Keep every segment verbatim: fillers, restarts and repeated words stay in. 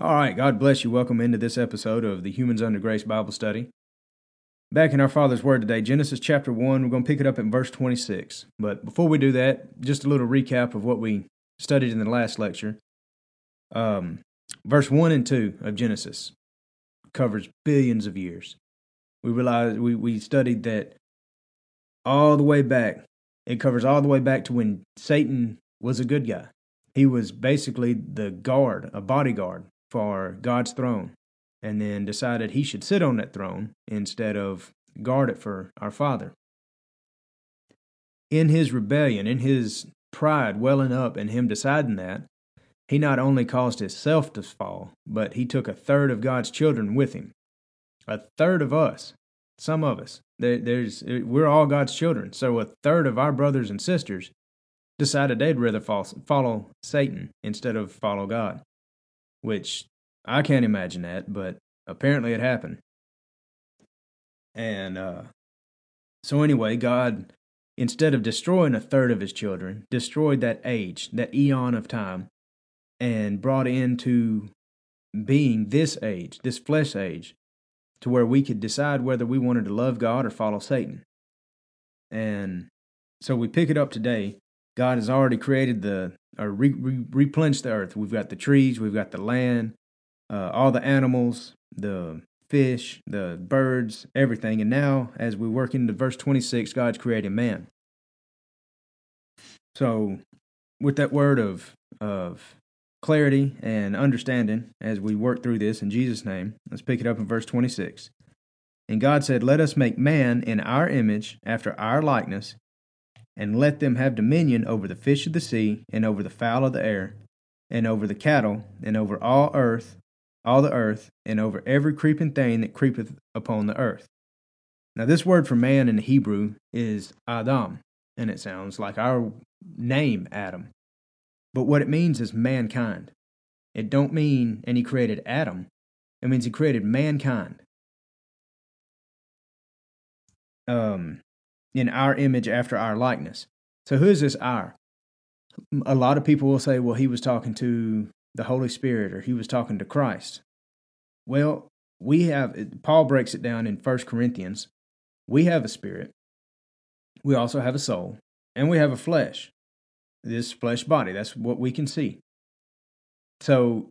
All right, God bless you. Welcome into this episode of the Humans Under Grace Bible Study. Back in our Father's Word today, Genesis chapter one, we're going to pick it up in verse twenty-six. But before we do that, just a little recap of what we studied in the last lecture. Um, verse one and two of Genesis covers billions of years. We realized we, we studied that all the way back. It covers all the way back to when Satan was a good guy. He was basically the guard, a bodyguard for God's throne, and then decided he should sit on that throne instead of guard it for our Father. In his rebellion, in his pride welling up and him deciding that, he not only caused himself to fall, but he took a third of God's children with him. A third of us, some of us. There, there's, we're all God's children, so a third of our brothers and sisters decided they'd rather follow Satan instead of follow God, which I can't imagine that, but apparently it happened. And uh, so anyway, God, instead of destroying a third of His children, destroyed that age, that eon of time, and brought into being this age, this flesh age, to where we could decide whether we wanted to love God or follow Satan. And so we pick it up today. God has already created the, or re, re, replenished the earth. We've got the trees, we've got the land, uh, all the animals, the fish, the birds, everything. And now, as we work into verse twenty-six, God's creating man. So, with that word of of clarity and understanding, as we work through this in Jesus' name, let's pick it up in verse twenty-six. And God said, "Let us make man in our image, after our likeness, and let them have dominion over the fish of the sea, and over the fowl of the air, and over the cattle, and over all earth, all the earth, and over every creeping thing that creepeth upon the earth." Now this word for man in the Hebrew is Adam, and it sounds like our name Adam. But what it means is mankind. It don't mean, and He created Adam. It means He created mankind. Um... in our image after our likeness. So who is this our? A lot of people will say, well, He was talking to the Holy Spirit, or He was talking to Christ. Well, we have, Paul breaks it down in First Corinthians, we have a spirit, we also have a soul, and we have a flesh, this flesh body, that's what we can see. So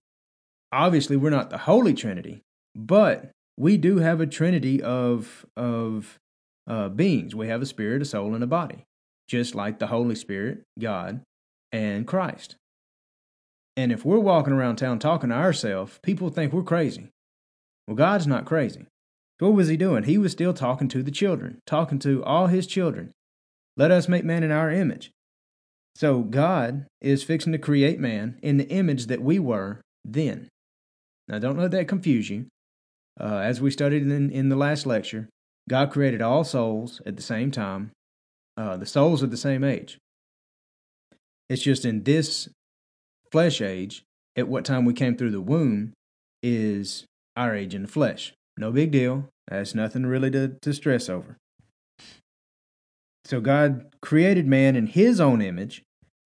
obviously we're not the Holy Trinity, but we do have a Trinity of, of, Uh, beings. We have a spirit, a soul, and a body, just like the Holy Spirit, God, and Christ. And if we're walking around town talking to ourselves, people think we're crazy. Well, God's not crazy. So what was He doing? He was still talking to the children, talking to all His children. Let us make man in our image. So God is fixing to create man in the image that we were then. Now, don't let that confuse you. Uh, as we studied in, in the last lecture, God created all souls at the same time. Uh, the souls are the same age. It's just in this flesh age, at what time we came through the womb, is our age in the flesh. No big deal. That's nothing really to, to stress over. So God created man in His own image.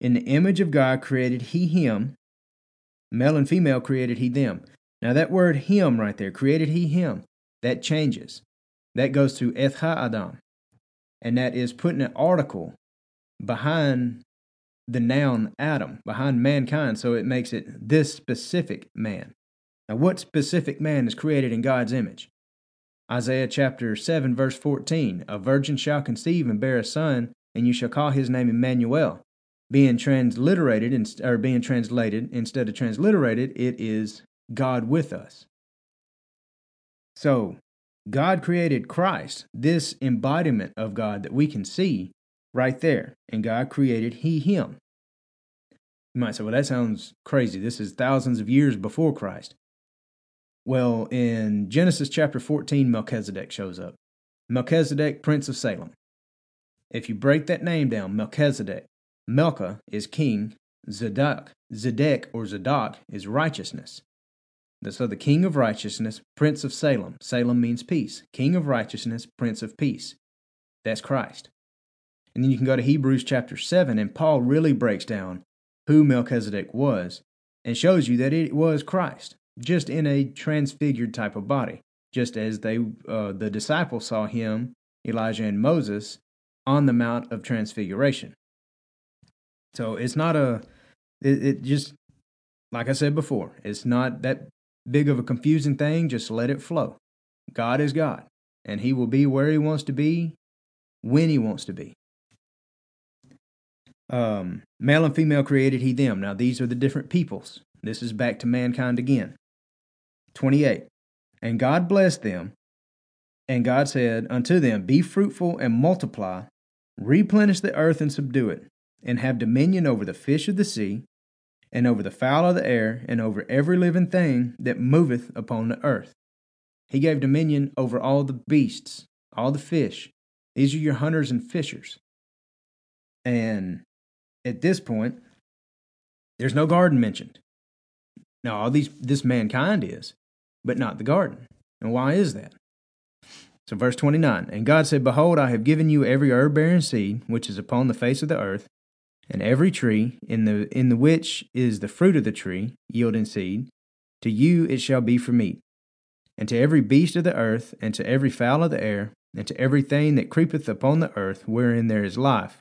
In the image of God created He him. Male and female created He them. Now that word him right there, created He him, that changes. That goes to Eth Ha-Adam, and that is putting an article behind the noun Adam, behind mankind, so it makes it this specific man. Now, what specific man is created in God's image? Isaiah chapter seven, verse fourteen, "A virgin shall conceive and bear a son, and you shall call his name Emmanuel." Being transliterated, in, or being translated, instead of transliterated, it is God with us. So, God created Christ, this embodiment of God that we can see right there. And God created He, him. You might say, well, that sounds crazy. This is thousands of years before Christ. Well, in Genesis chapter fourteen, Melchizedek shows up. Melchizedek, prince of Salem. If you break that name down, Melchizedek, Melka is king, Zedek, Zedek or Zadok is righteousness. So the king of righteousness, prince of Salem. Salem means peace. King of righteousness, prince of peace. That's Christ. And then you can go to Hebrews chapter seven, and Paul really breaks down who Melchizedek was and shows you that it was Christ, just in a transfigured type of body, just as they uh, the disciples saw him, Elijah and Moses, on the Mount of Transfiguration. So it's not a, it, it just, like I said before, it's not that big of a confusing thing. Just let it flow. God is God, and he will be where he wants to be, when he wants to be. Um, male and female created he them. Now these are the different peoples. This is back to mankind again. twenty-eight. And God blessed them, and God said unto them, be fruitful and multiply, replenish the earth and subdue it, and have dominion over the fish of the sea, and over the fowl of the air, and over every living thing that moveth upon the earth. He gave dominion over all the beasts, all the fish. These are your hunters and fishers. And at this point, there's no garden mentioned. Now, all these, this mankind is, but not the garden. And why is that? So verse twenty-nine, and God said, behold, I have given you every herb-bearing seed, which is upon the face of the earth, and every tree, in the in the which is the fruit of the tree, yielding seed, to you it shall be for meat. And to every beast of the earth, and to every fowl of the air, and to every thing that creepeth upon the earth, wherein there is life,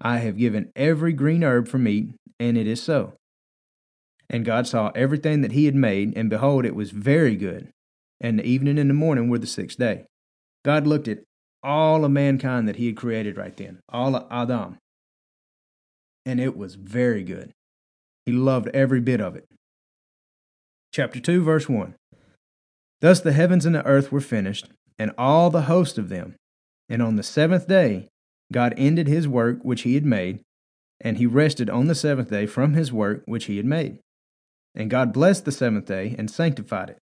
I have given every green herb for meat, and it is so. And God saw everything that he had made, and behold, it was very good. And the evening and the morning were the sixth day. God looked at all of mankind that he had created right then, all of Adam, and it was very good. He loved every bit of it. Chapter two, verse one. Thus the heavens and the earth were finished, and all the host of them. And on the seventh day God ended his work which he had made, and he rested on the seventh day from his work which he had made. And God blessed the seventh day and sanctified it,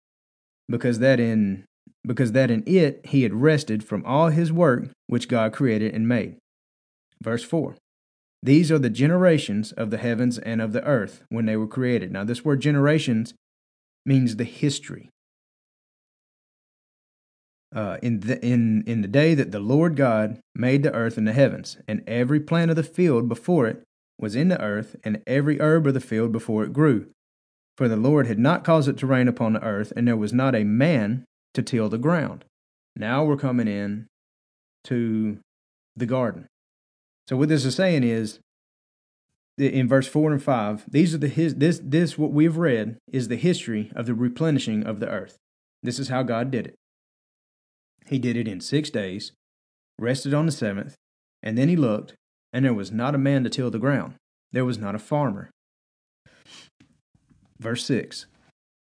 because that in because that in it he had rested from all his work which God created and made. Verse four. These are the generations of the heavens and of the earth when they were created. Now this word generations means the history. Uh, in, the, in, in the day that the Lord God made the earth and the heavens, and every plant of the field before it was in the earth, and every herb of the field before it grew. For the Lord had not caused it to rain upon the earth, and there was not a man to till the ground. Now we're coming in to the garden. So what this is saying is, in verse four and five, these are the his, this this what we've read is the history of the replenishing of the earth. This is how God did it. He did it in six days, rested on the seventh, and then he looked, and there was not a man to till the ground. There was not a farmer. Verse six,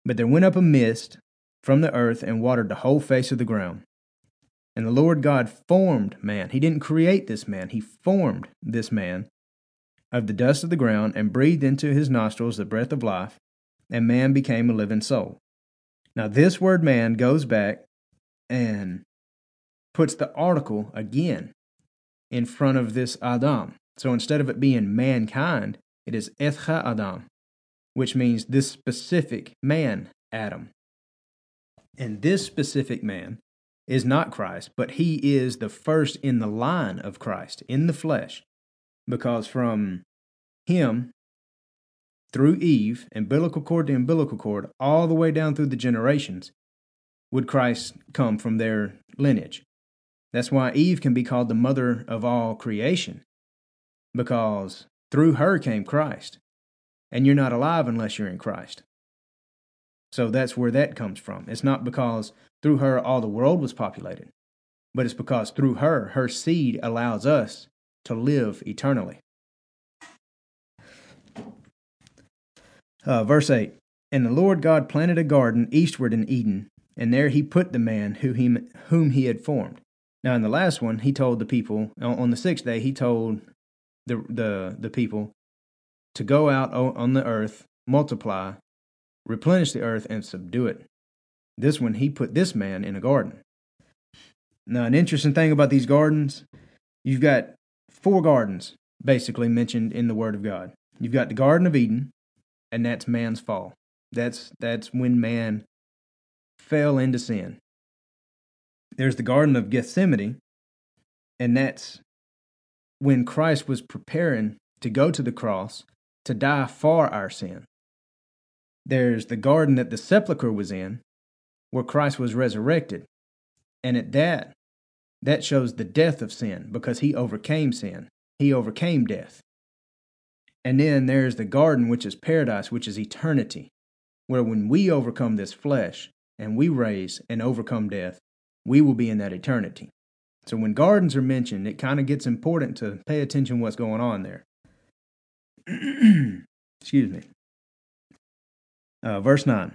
but there went up a mist from the earth and watered the whole face of the ground. And the Lord God formed man. He didn't create this man. He formed this man of the dust of the ground and breathed into his nostrils the breath of life, and man became a living soul. Now this word man goes back and puts the article again in front of this Adam. So instead of it being mankind, it is Etcha Adam, which means this specific man, Adam. And this specific man is not Christ, but he is the first in the line of Christ, in the flesh, because from him, through Eve, umbilical cord to umbilical cord, all the way down through the generations, would Christ come from their lineage. That's why Eve can be called the mother of all creation, because through her came Christ, and you're not alive unless you're in Christ. So that's where that comes from. It's not because through her all the world was populated, but it's because through her, her seed allows us to live eternally. Uh, verse eight, and the Lord God planted a garden eastward in Eden, and there he put the man who he, whom he had formed. Now in the last one, he told the people, on the sixth day, he told the the, the people to go out on the earth, multiply, replenish the earth, and subdue it. This one, he put this man in a garden. Now, an interesting thing about these gardens, you've got four gardens basically mentioned in the Word of God. You've got the Garden of Eden, and that's man's fall. That's that's when man fell into sin. There's the Garden of Gethsemane, and that's when Christ was preparing to go to the cross to die for our sin. There's the garden that the sepulchre was in, where Christ was resurrected. And at that, that shows the death of sin, because he overcame sin. He overcame death. And then there's the garden, which is paradise, which is eternity, where when we overcome this flesh and we raise and overcome death, we will be in that eternity. So when gardens are mentioned, it kind of gets important to pay attention to what's going on there. Excuse me. Uh, verse nine.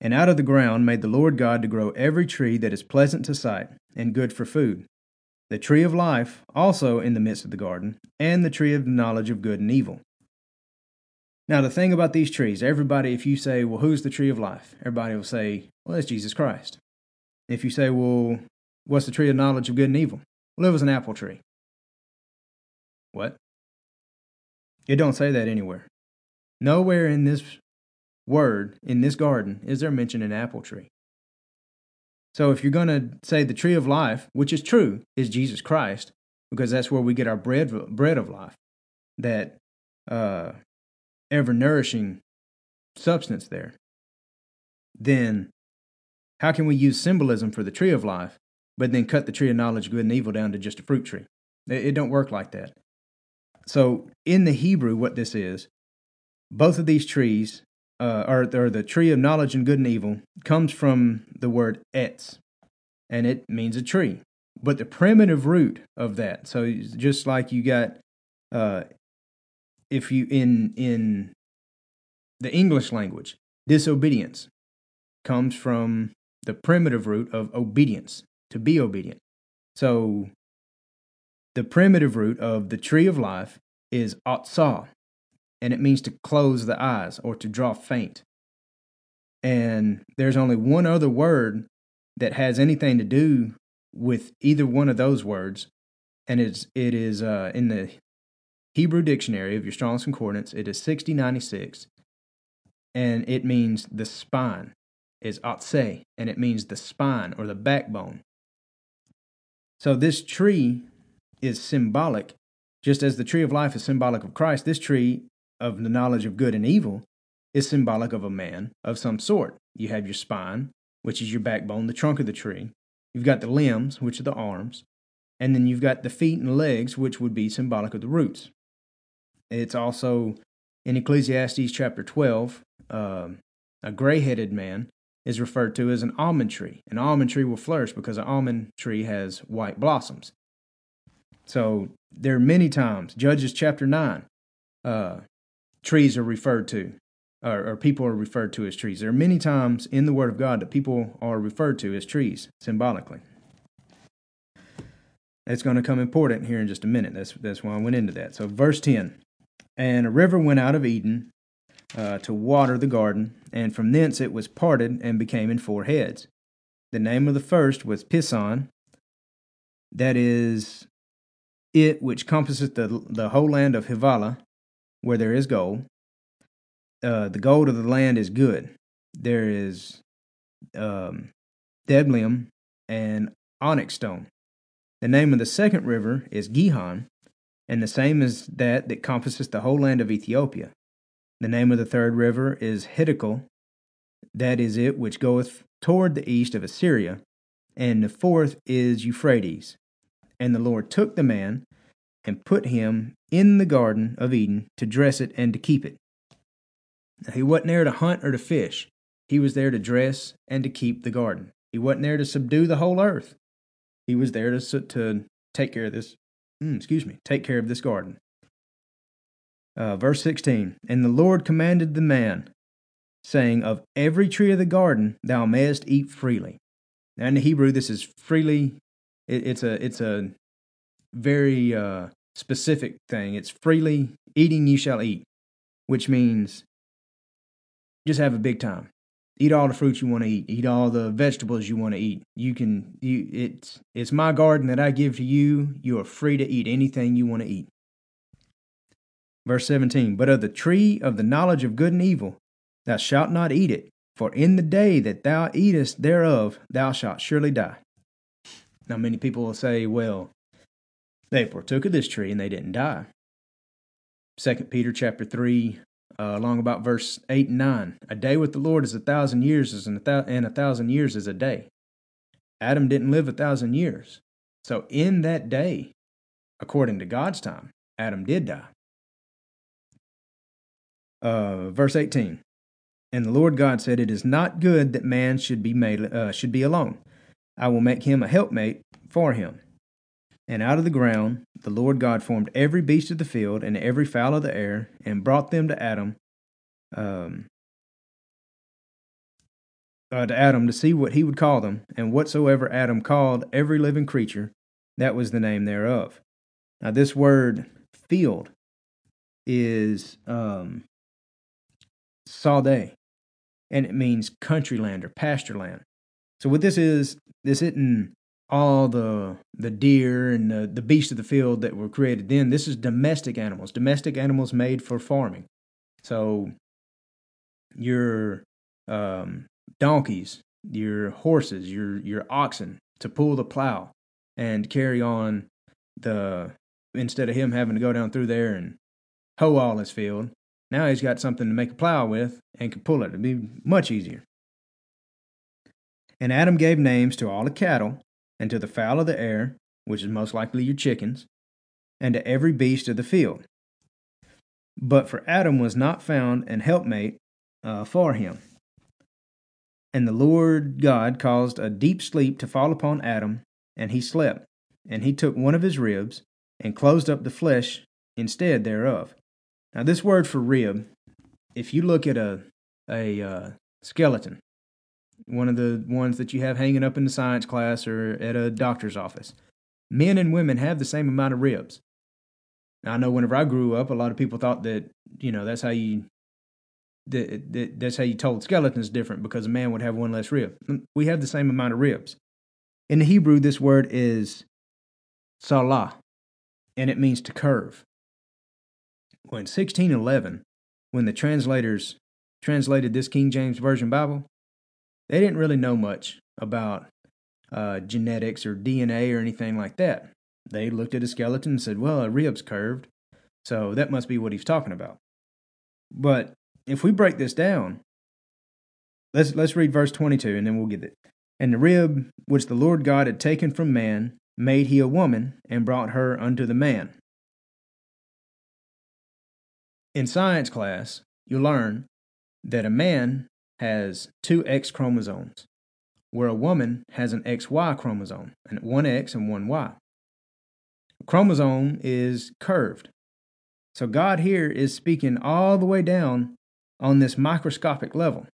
And out of the ground made the Lord God to grow every tree that is pleasant to sight and good for food, the tree of life also in the midst of the garden, and the tree of the knowledge of good and evil. Now, the thing about these trees, everybody, if you say, well, who's the tree of life? Everybody will say, well, that's Jesus Christ. If you say, well, what's the tree of knowledge of good and evil? Well, it was an apple tree. What? It don't say that anywhere. Nowhere in this word, in this garden, is there mention an apple tree. So if you're going to say the tree of life, which is true, is Jesus Christ, because that's where we get our bread, bread of life, that uh, ever-nourishing substance there, then how can we use symbolism for the tree of life, but then cut the tree of knowledge, good and evil, down to just a fruit tree? It don't work like that. So in the Hebrew, what this is, both of these trees, uh, or, or the tree of knowledge and good and evil, comes from the word etz, and it means a tree. But the primitive root of that, so just like you got, uh, if you, in in the English language, disobedience comes from the primitive root of obedience, to be obedient. So the primitive root of the tree of life is atzah, and it means to close the eyes or to draw faint. And there's only one other word that has anything to do with either one of those words, and it's, it is uh, in the Hebrew dictionary of your Strong's Concordance, it is sixty ninety-six, and it means the spine, is atzeh, and it means the spine or the backbone. So this tree is symbolic, just as the tree of life is symbolic of Christ. This tree of the knowledge of good and evil is symbolic of a man of some sort. You have your spine, which is your backbone, the trunk of the tree. You've got the limbs, which are the arms, and then you've got the feet and legs, which would be symbolic of the roots. It's also in Ecclesiastes chapter twelve, uh, a gray-headed man is referred to as an almond tree. An almond tree will flourish because an almond tree has white blossoms. So there are many times, Judges chapter nine, uh, trees are referred to, or, or people are referred to as trees. There are many times in the Word of God that people are referred to as trees, symbolically. That's going to come important here in just a minute. That's that's why I went into that. So verse ten, and a river went out of Eden uh, to water the garden, and from thence it was parted and became in four heads. The name of the first was Pison, that is it which compasseth the the whole land of Hevalah, where there is gold. Uh, the gold of the land is good. There is um, Bdellium and onyx stone. The name of the second river is Gihon, and the same is that that compasseth the whole land of Ethiopia. The name of the third river is Hiddekel, that is it which goeth toward the east of Assyria. And the fourth is Euphrates. And the Lord took the man and put him in the garden of Eden to dress it and to keep it. Now, he wasn't there to hunt or to fish. He was there to dress and to keep the garden. He wasn't there to subdue the whole earth. He was there to to take care of this. Excuse me, take care of this garden. Uh, verse sixteen. And the Lord commanded the man, saying, "Of every tree of the garden thou mayest eat freely." Now in the Hebrew, this is freely. It's a it's a very uh, specific thing. It's freely eating you shall eat, which means just have a big time. Eat all the fruit you want to eat. Eat all the vegetables you want to eat. You can, you, it's, it's my garden that I give to you. You are free to eat anything you want to eat. Verse seventeen, but of the tree of the knowledge of good and evil, thou shalt not eat it, for in the day that thou eatest thereof, thou shalt surely die. Now many people will say, well, they partook of this tree and they didn't die. Second Peter chapter three, Uh, along about verse eight and nine. A day with the Lord is a thousand years, is an, and a thousand years is a day. Adam didn't live a thousand years. So in that day, according to God's time, Adam did die. Uh, verse eighteen. And the Lord God said, it is not good that man should be made uh, should be alone. I will make him a helpmate for him. And out of the ground the Lord God formed every beast of the field and every fowl of the air, and brought them to Adam, um, uh, to Adam to see what he would call them. And whatsoever Adam called every living creature, that was the name thereof. Now this word "field" is um, "sade," and it means country land or pasture land. So what this is, this isn't all the the deer and the, the beasts of the field that were created then. This is domestic animals, domestic animals made for farming. So your um, donkeys, your horses, your your oxen to pull the plow and carry on the, instead of him having to go down through there and hoe all his field, now he's got something to make a plow with and can pull it. It'd be much easier. And Adam gave names to all the cattle, and to the fowl of the air, which is most likely your chickens, and to every beast of the field. But for Adam was not found an helpmate uh, for him. And the Lord God caused a deep sleep to fall upon Adam, and he slept. And he took one of his ribs, and closed up the flesh instead thereof. Now this word for rib, if you look at a, a uh, skeleton, one of the ones that you have hanging up in the science class or at a doctor's office, men and women have the same amount of ribs. Now, I know whenever I grew up, a lot of people thought that, you know, that's how you that, that that's how you told skeletons different, because a man would have one less rib. We have the same amount of ribs. In the Hebrew, this word is salah, and it means to curve. Well, in sixteen eleven, when the translators translated this King James Version Bible, they didn't really know much about uh, genetics or D N A or anything like that. They looked at a skeleton and said, well, a rib's curved, so that must be what he's talking about. But if we break this down, let's let's read verse twenty-two, and then we'll get it. And the rib which the Lord God had taken from man made he a woman, and brought her unto the man. In science class, you learn that a man has two X chromosomes, where a woman has an X Y chromosome, and one X and one Y. A chromosome is curved. So God here is speaking all the way down on this microscopic level.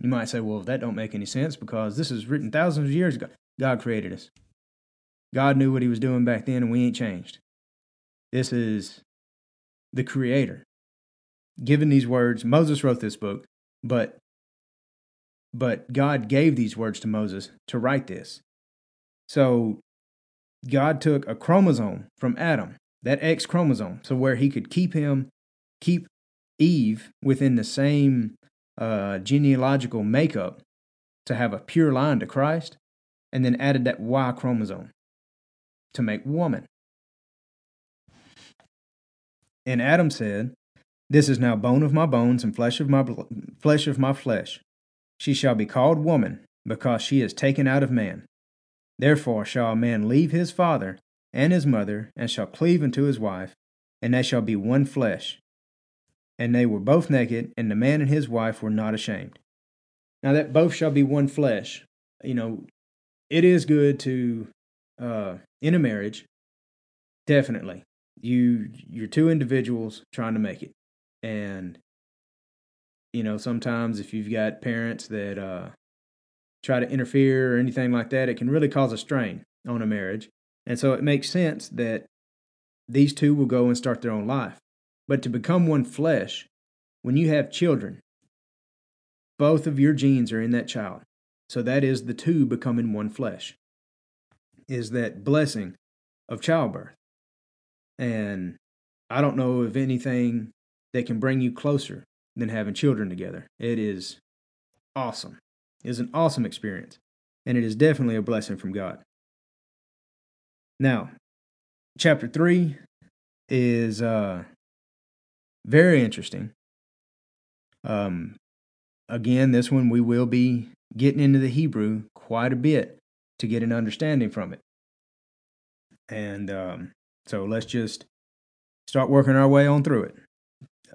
You might say, well, that don't make any sense, because this is written thousands of years ago. God created us. God knew what he was doing back then, and we ain't changed. This is the Creator. Given these words, Moses wrote this book, but But God gave these words to Moses to write this. So God took a chromosome from Adam, that X chromosome, so where he could keep him, keep Eve within the same uh, genealogical makeup to have a pure line to Christ, and then added that Y chromosome to make woman. And Adam said, "This is now bone of my bones and flesh of my bl- flesh of my flesh. She shall be called woman, because she is taken out of man. Therefore shall a man leave his father and his mother, and shall cleave unto his wife, and they shall be one flesh. And they were both naked, and the man and his wife were not ashamed." Now that both shall be one flesh, you know, it is good to, uh, in a marriage, definitely, you, you're two individuals trying to make it. And you know, sometimes if you've got parents that uh, try to interfere or anything like that, it can really cause a strain on a marriage. And so it makes sense that these two will go and start their own life. But to become one flesh, when you have children, Both of your genes are in that child. So that is the two becoming one flesh, is that blessing of childbirth. And I don't know of anything that can bring you closer than having children together. It is awesome. It is an awesome experience. And it is definitely a blessing from God. Now, chapter three is uh, very interesting. Um, again, this one we will be getting into the Hebrew quite a bit to get an understanding from it. And um, so let's just start working our way on through it.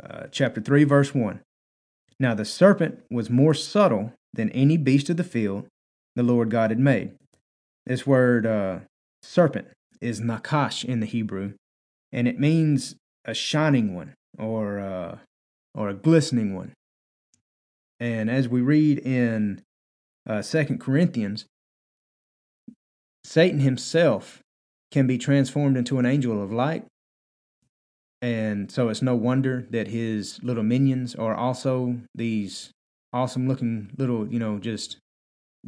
Uh, chapter three, verse one. Now the serpent was more subtle than any beast of the field the Lord God had made. This word uh, serpent is nakash in the Hebrew, and it means a shining one or uh, or a glistening one. And as we read in uh, Second Corinthians, Satan himself can be transformed into an angel of light. And so it's no wonder that his little minions are also these awesome looking little, you know, just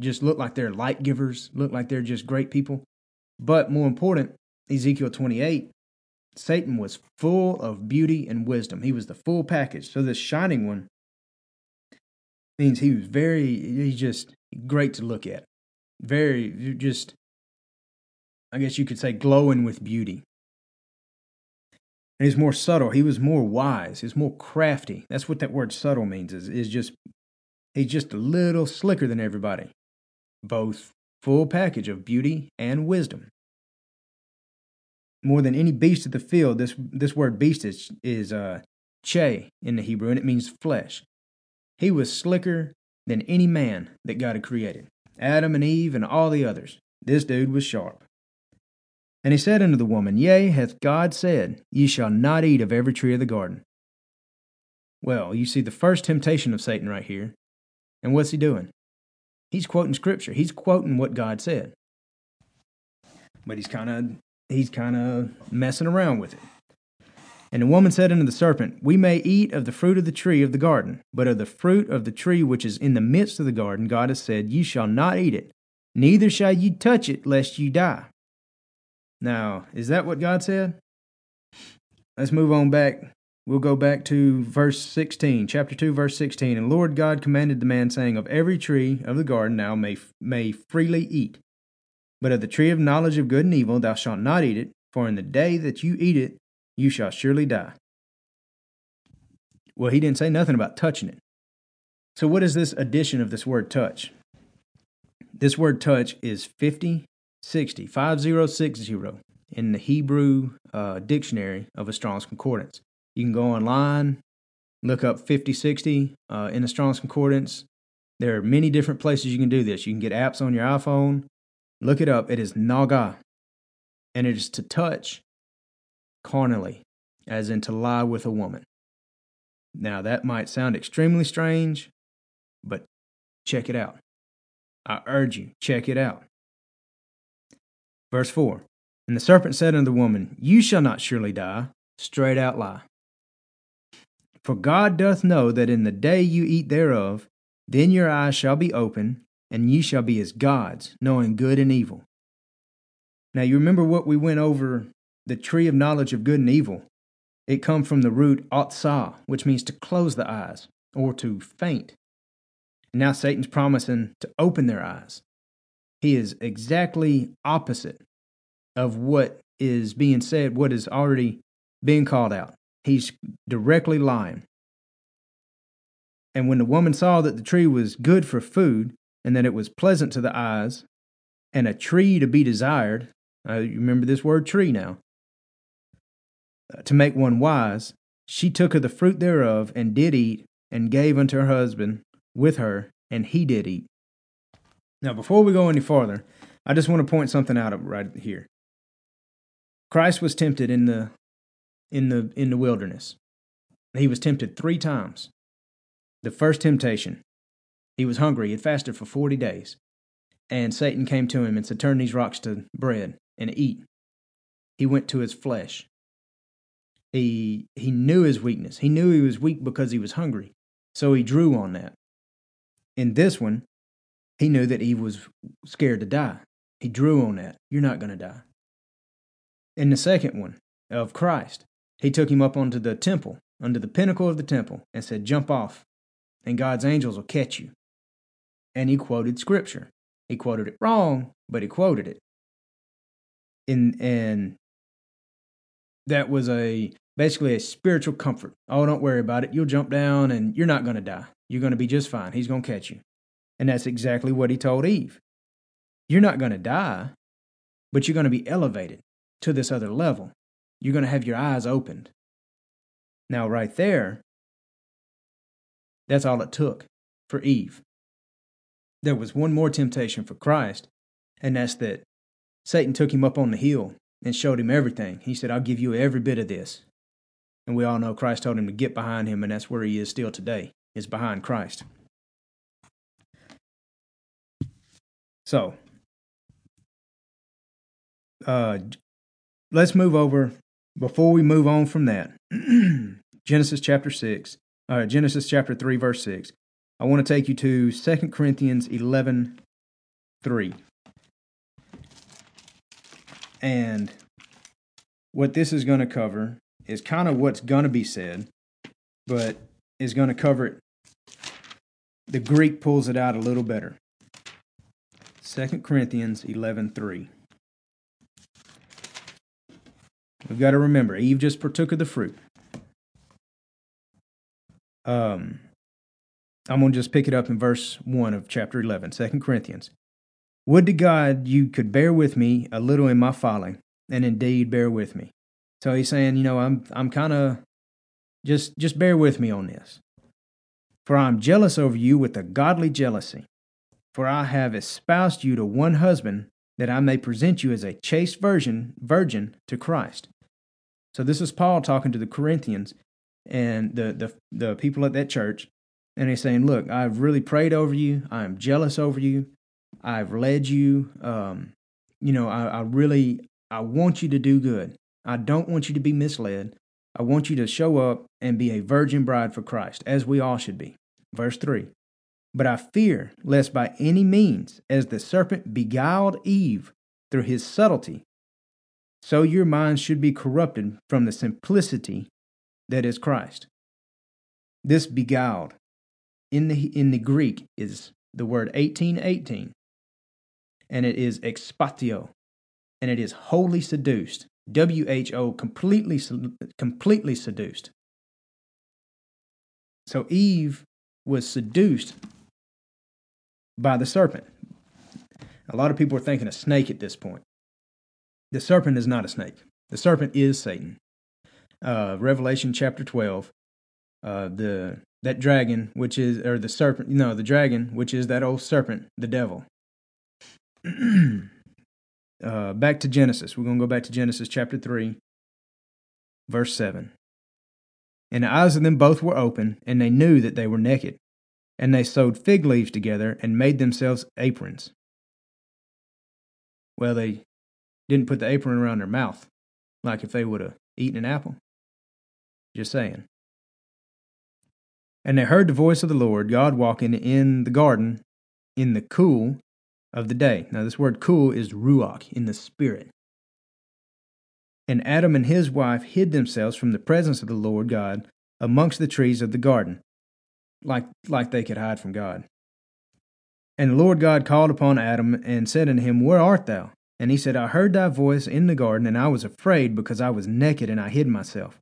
just look like they're light givers, look like they're just great people. But more important, Ezekiel twenty-eight, Satan was full of beauty and wisdom. He was the full package. So this shining one means he was very, he's just great to look at. Very, just, I guess you could say, glowing with beauty. And he's more subtle. He was more wise. He's more crafty. That's what that word subtle means, is, is just, he's just a little slicker than everybody. Both full package of beauty and wisdom. More than any beast of the field, this this word beast is, is uh, che in the Hebrew, and it means flesh. He was slicker than any man that God had created. Adam and Eve and all the others. This dude was sharp. And he said unto the woman, Yea, hath God said, Ye shall not eat of every tree of the garden. Well, you see the first temptation of Satan right here. And what's he doing? He's quoting Scripture. He's quoting what God said. But he's kind of he's kind of messing around with it. And the woman said unto the serpent, We may eat of the fruit of the tree of the garden, but of the fruit of the tree which is in the midst of the garden, God has said, Ye shall not eat it, neither shall ye touch it, lest ye die. Now, is that what God said? Let's move on back. We'll go back to verse sixteen, chapter two, verse sixteen. And Lord God commanded the man, saying, Of every tree of the garden thou may, may freely eat, but of the tree of knowledge of good and evil thou shalt not eat it, for in the day that you eat it, you shall surely die. Well, he didn't say nothing about touching it. So what is this addition of this word touch? This word touch is fifty sixty, five zero six zero in the Hebrew uh, dictionary of a Strong's Concordance. You can go online, look up fifty sixty uh, in a Strong's Concordance. There are many different places you can do this. You can get apps on your iPhone. Look it up. It is naga, and it is to touch carnally, as in to lie with a woman. Now that might sound extremely strange, but check it out. I urge you, check it out. Verse four, And the serpent said unto the woman, You shall not surely die, straight out lie. For God doth know that in the day you eat thereof, then your eyes shall be open, and ye shall be as gods, knowing good and evil. Now you remember what we went over, the tree of knowledge of good and evil. It come from the root atzah, which means to close the eyes or to faint. And now Satan's promising to open their eyes. He is exactly opposite of what is being said, what is already being called out. He's directly lying. And when the woman saw that the tree was good for food, and that it was pleasant to the eyes, and a tree to be desired, uh, you remember this word tree now, to make one wise, she took of the fruit thereof, and did eat, and gave unto her husband with her, and he did eat. Now, before we go any farther, I just want to point something out right here. Christ was tempted in the in the in the wilderness. He was tempted three times. The first temptation, he was hungry. He had fasted for forty days, and Satan came to him and said, "Turn these rocks to bread and eat." He went to his flesh. He he knew his weakness. He knew he was weak because he was hungry, so he drew on that. In this one, he knew that he was scared to die. He drew on that. You're not going to die. In the second one, of Christ, he took him up onto the temple, under the pinnacle of the temple, and said, jump off, and God's angels will catch you. And he quoted Scripture. He quoted it wrong, but he quoted it. And, and that was a basically a spiritual comfort. Oh, don't worry about it. You'll jump down, and you're not going to die. You're going to be just fine. He's going to catch you. And that's exactly what he told Eve. You're not going to die, but you're going to be elevated to this other level. You're going to have your eyes opened. Now, right there, that's all it took for Eve. There was one more temptation for Christ, and that's that Satan took him up on the hill and showed him everything. He said, I'll give you every bit of this. And we all know Christ told him to get behind him, and that's where he is still today, is behind Christ. So, uh, let's move over, before we move on from that, Genesis chapter six, uh, Genesis chapter three, verse six. I want to take you to Second Corinthians eleven three. And what this is going to cover is kind of what's going to be said, but is going to cover it. The Greek pulls it out a little better. Second Corinthians eleven three. We've got to remember, Eve just partook of the fruit. Um, I'm going to just pick it up in verse one of chapter eleven, Second Corinthians. Would to God you could bear with me a little in my falling, and indeed bear with me. So he's saying, you know, I'm I'm kind of, just, just bear with me on this. For I am jealous over you with a godly jealousy. For I have espoused you to one husband, that I may present you as a chaste virgin, virgin to Christ. So this is Paul talking to the Corinthians and the, the, the people at that church. And he's saying, look, I've really prayed over you. I am jealous over you. I've led you. Um, you know, I, I really, I want you to do good. I don't want you to be misled. I want you to show up and be a virgin bride for Christ, as we all should be. Verse three. But I fear lest by any means, as the serpent beguiled Eve through his subtlety, so your minds should be corrupted from the simplicity that is Christ. This beguiled, in the in the Greek, is the word eighteen eighteen, and it is expatio, and it is wholly seduced, W H O, completely, completely seduced. So Eve was seduced by the serpent. A lot of people are thinking a snake at this point. The serpent is not a snake. The serpent is Satan. Uh, Revelation chapter twelve, uh, the that dragon, which is, or the serpent, no, the dragon, which is that old serpent, the devil. uh, back to Genesis. We're going to go back to Genesis chapter three, verse seven. And the eyes of them both were open, and they knew that they were naked. And they sewed fig leaves together and made themselves aprons. Well, they didn't put the apron around their mouth, like if they would have eaten an apple. Just saying. And they heard the voice of the Lord God walking in the garden in the cool of the day. Now, this word cool is ruach, in the spirit. And Adam and his wife hid themselves from the presence of the Lord God amongst the trees of the garden. Like like they could hide from God. And the Lord God called upon Adam and said unto him, Where art thou? And he said, I heard thy voice in the garden, and I was afraid, because I was naked, and I hid myself.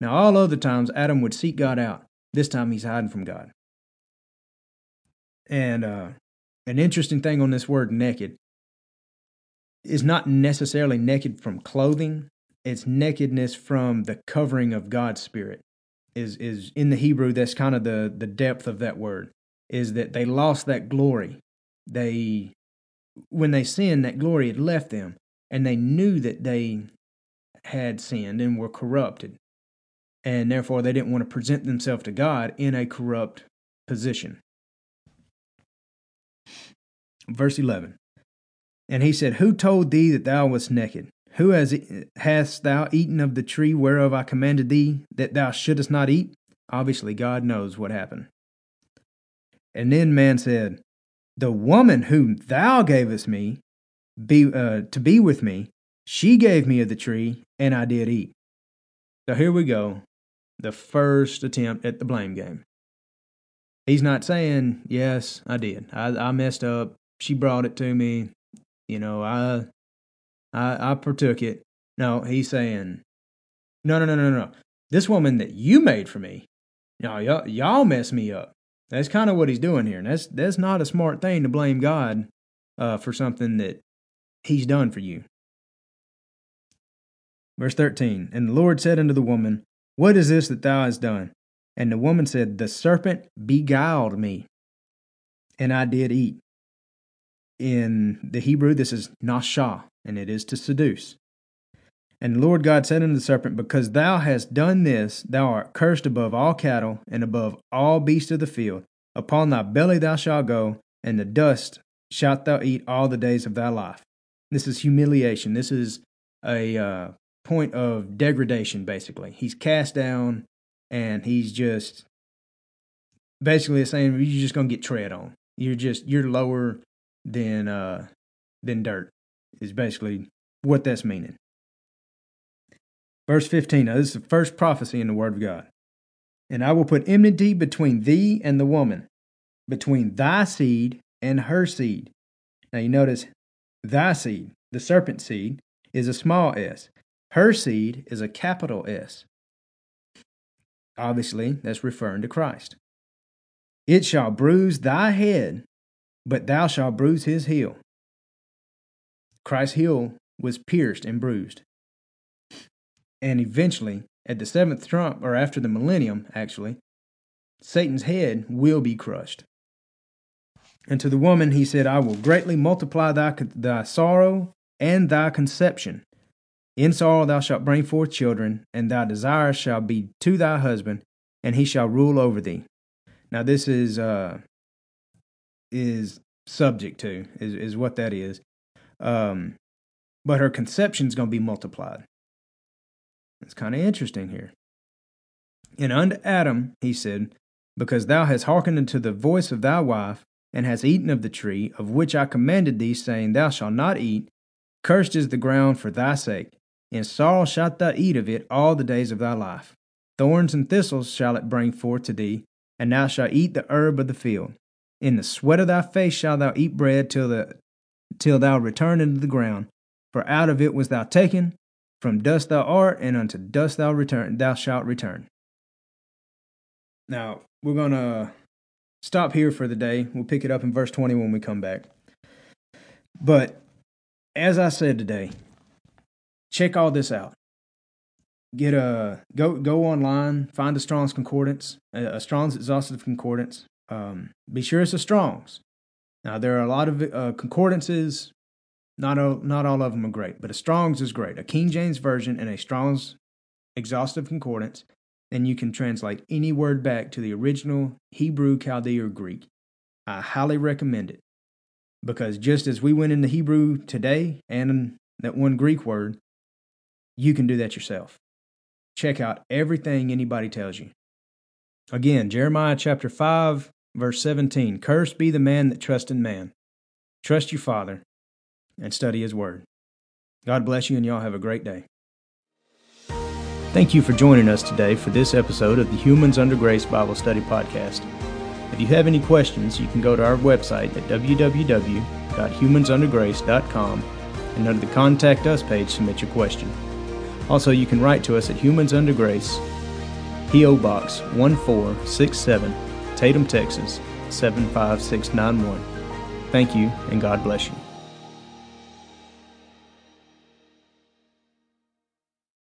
Now all other times Adam would seek God out. This time he's hiding from God. And uh, an interesting thing on this word naked is not necessarily naked from clothing. It's nakedness from the covering of God's Spirit. Is is in the Hebrew, that's kind of the, the depth of that word, is that they lost that glory. They, when they sinned, that glory had left them, and they knew that they had sinned and were corrupted, and therefore they didn't want to present themselves to God in a corrupt position. Verse eleven, and he said, Who told thee that thou wast naked? Who has, hast thou eaten of the tree whereof I commanded thee that thou shouldest not eat? Obviously, God knows what happened. And then man said, The woman whom thou gavest me be uh, to be with me, she gave me of the tree, and I did eat. So here we go, the first attempt at the blame game. He's not saying, yes, I did. I, I messed up. She brought it to me. You know, I, I I partook it. No, he's saying, no, no, no, no, no. This woman that you made for me, no, y'all, y'all messed me up. That's kind of what he's doing here. And that's that's not a smart thing to blame God uh, for something that he's done for you. Verse thirteen, And the Lord said unto the woman, What is this that thou hast done? And the woman said, The serpent beguiled me, and I did eat. In the Hebrew, this is nashah, and it is to seduce. And the Lord God said unto the serpent, Because thou hast done this, thou art cursed above all cattle, and above all beasts of the field. Upon thy belly thou shalt go, and the dust shalt thou eat all the days of thy life. This is humiliation. This is a uh, point of degradation, basically. He's cast down, and he's just basically saying, you're just going to get tread on. You're just, you're lower than uh, than dirt, is basically what that's meaning. Verse fifteen, now this is the first prophecy in the Word of God. And I will put enmity between thee and the woman, between thy seed and her seed. Now you notice, thy seed, the serpent seed, is a small s. Her seed is a capital S. Obviously, that's referring to Christ. It shall bruise thy head, but thou shalt bruise his heel. Christ's heel was pierced and bruised. And eventually, at the seventh trump, or after the millennium, actually, Satan's head will be crushed. And to the woman he said, I will greatly multiply thy, thy sorrow and thy conception. In sorrow thou shalt bring forth children, and thy desire shall be to thy husband, and he shall rule over thee. Now this is uh, is subject to, is, is what that is. Um, but her conception's going to be multiplied. It's kind of interesting here. And unto Adam he said, Because thou hast hearkened unto the voice of thy wife, and hast eaten of the tree, of which I commanded thee, saying, Thou shalt not eat, cursed is the ground for thy sake. In sorrow shalt thou eat of it all the days of thy life. Thorns and thistles shall it bring forth to thee, and thou shalt eat the herb of the field. In the sweat of thy face shalt thou eat bread till the till thou return into the ground, for out of it was thou taken. From dust thou art, and unto dust thou return. Thou shalt return. Now we're gonna stop here for the day. We'll pick it up in verse twenty when we come back. But as I said today, check all this out. Get a go. Go online. Find a Strong's Concordance, a Strong's Exhaustive Concordance. Um, be sure it's a Strong's. Now there are a lot of uh, concordances. Not all, not all of them are great, but a Strong's is great. A King James Version and a Strong's Exhaustive Concordance, and you can translate any word back to the original Hebrew, Chaldee, or Greek. I highly recommend it, because just as we went into Hebrew today and that one Greek word, you can do that yourself. Check out everything anybody tells you. Again, Jeremiah chapter five, verse seventeen, Cursed be the man that trusts in man. Trust your Father and study His Word. God bless you, and y'all have a great day. Thank you for joining us today for this episode of the Humans Under Grace Bible Study Podcast. If you have any questions, you can go to our website at w w w dot humans under grace dot com and under the Contact Us page, submit your question. Also, you can write to us at Humans Under Grace, P O Box one four six seven, Tatum, Texas seven five six nine one. Thank you, and God bless you.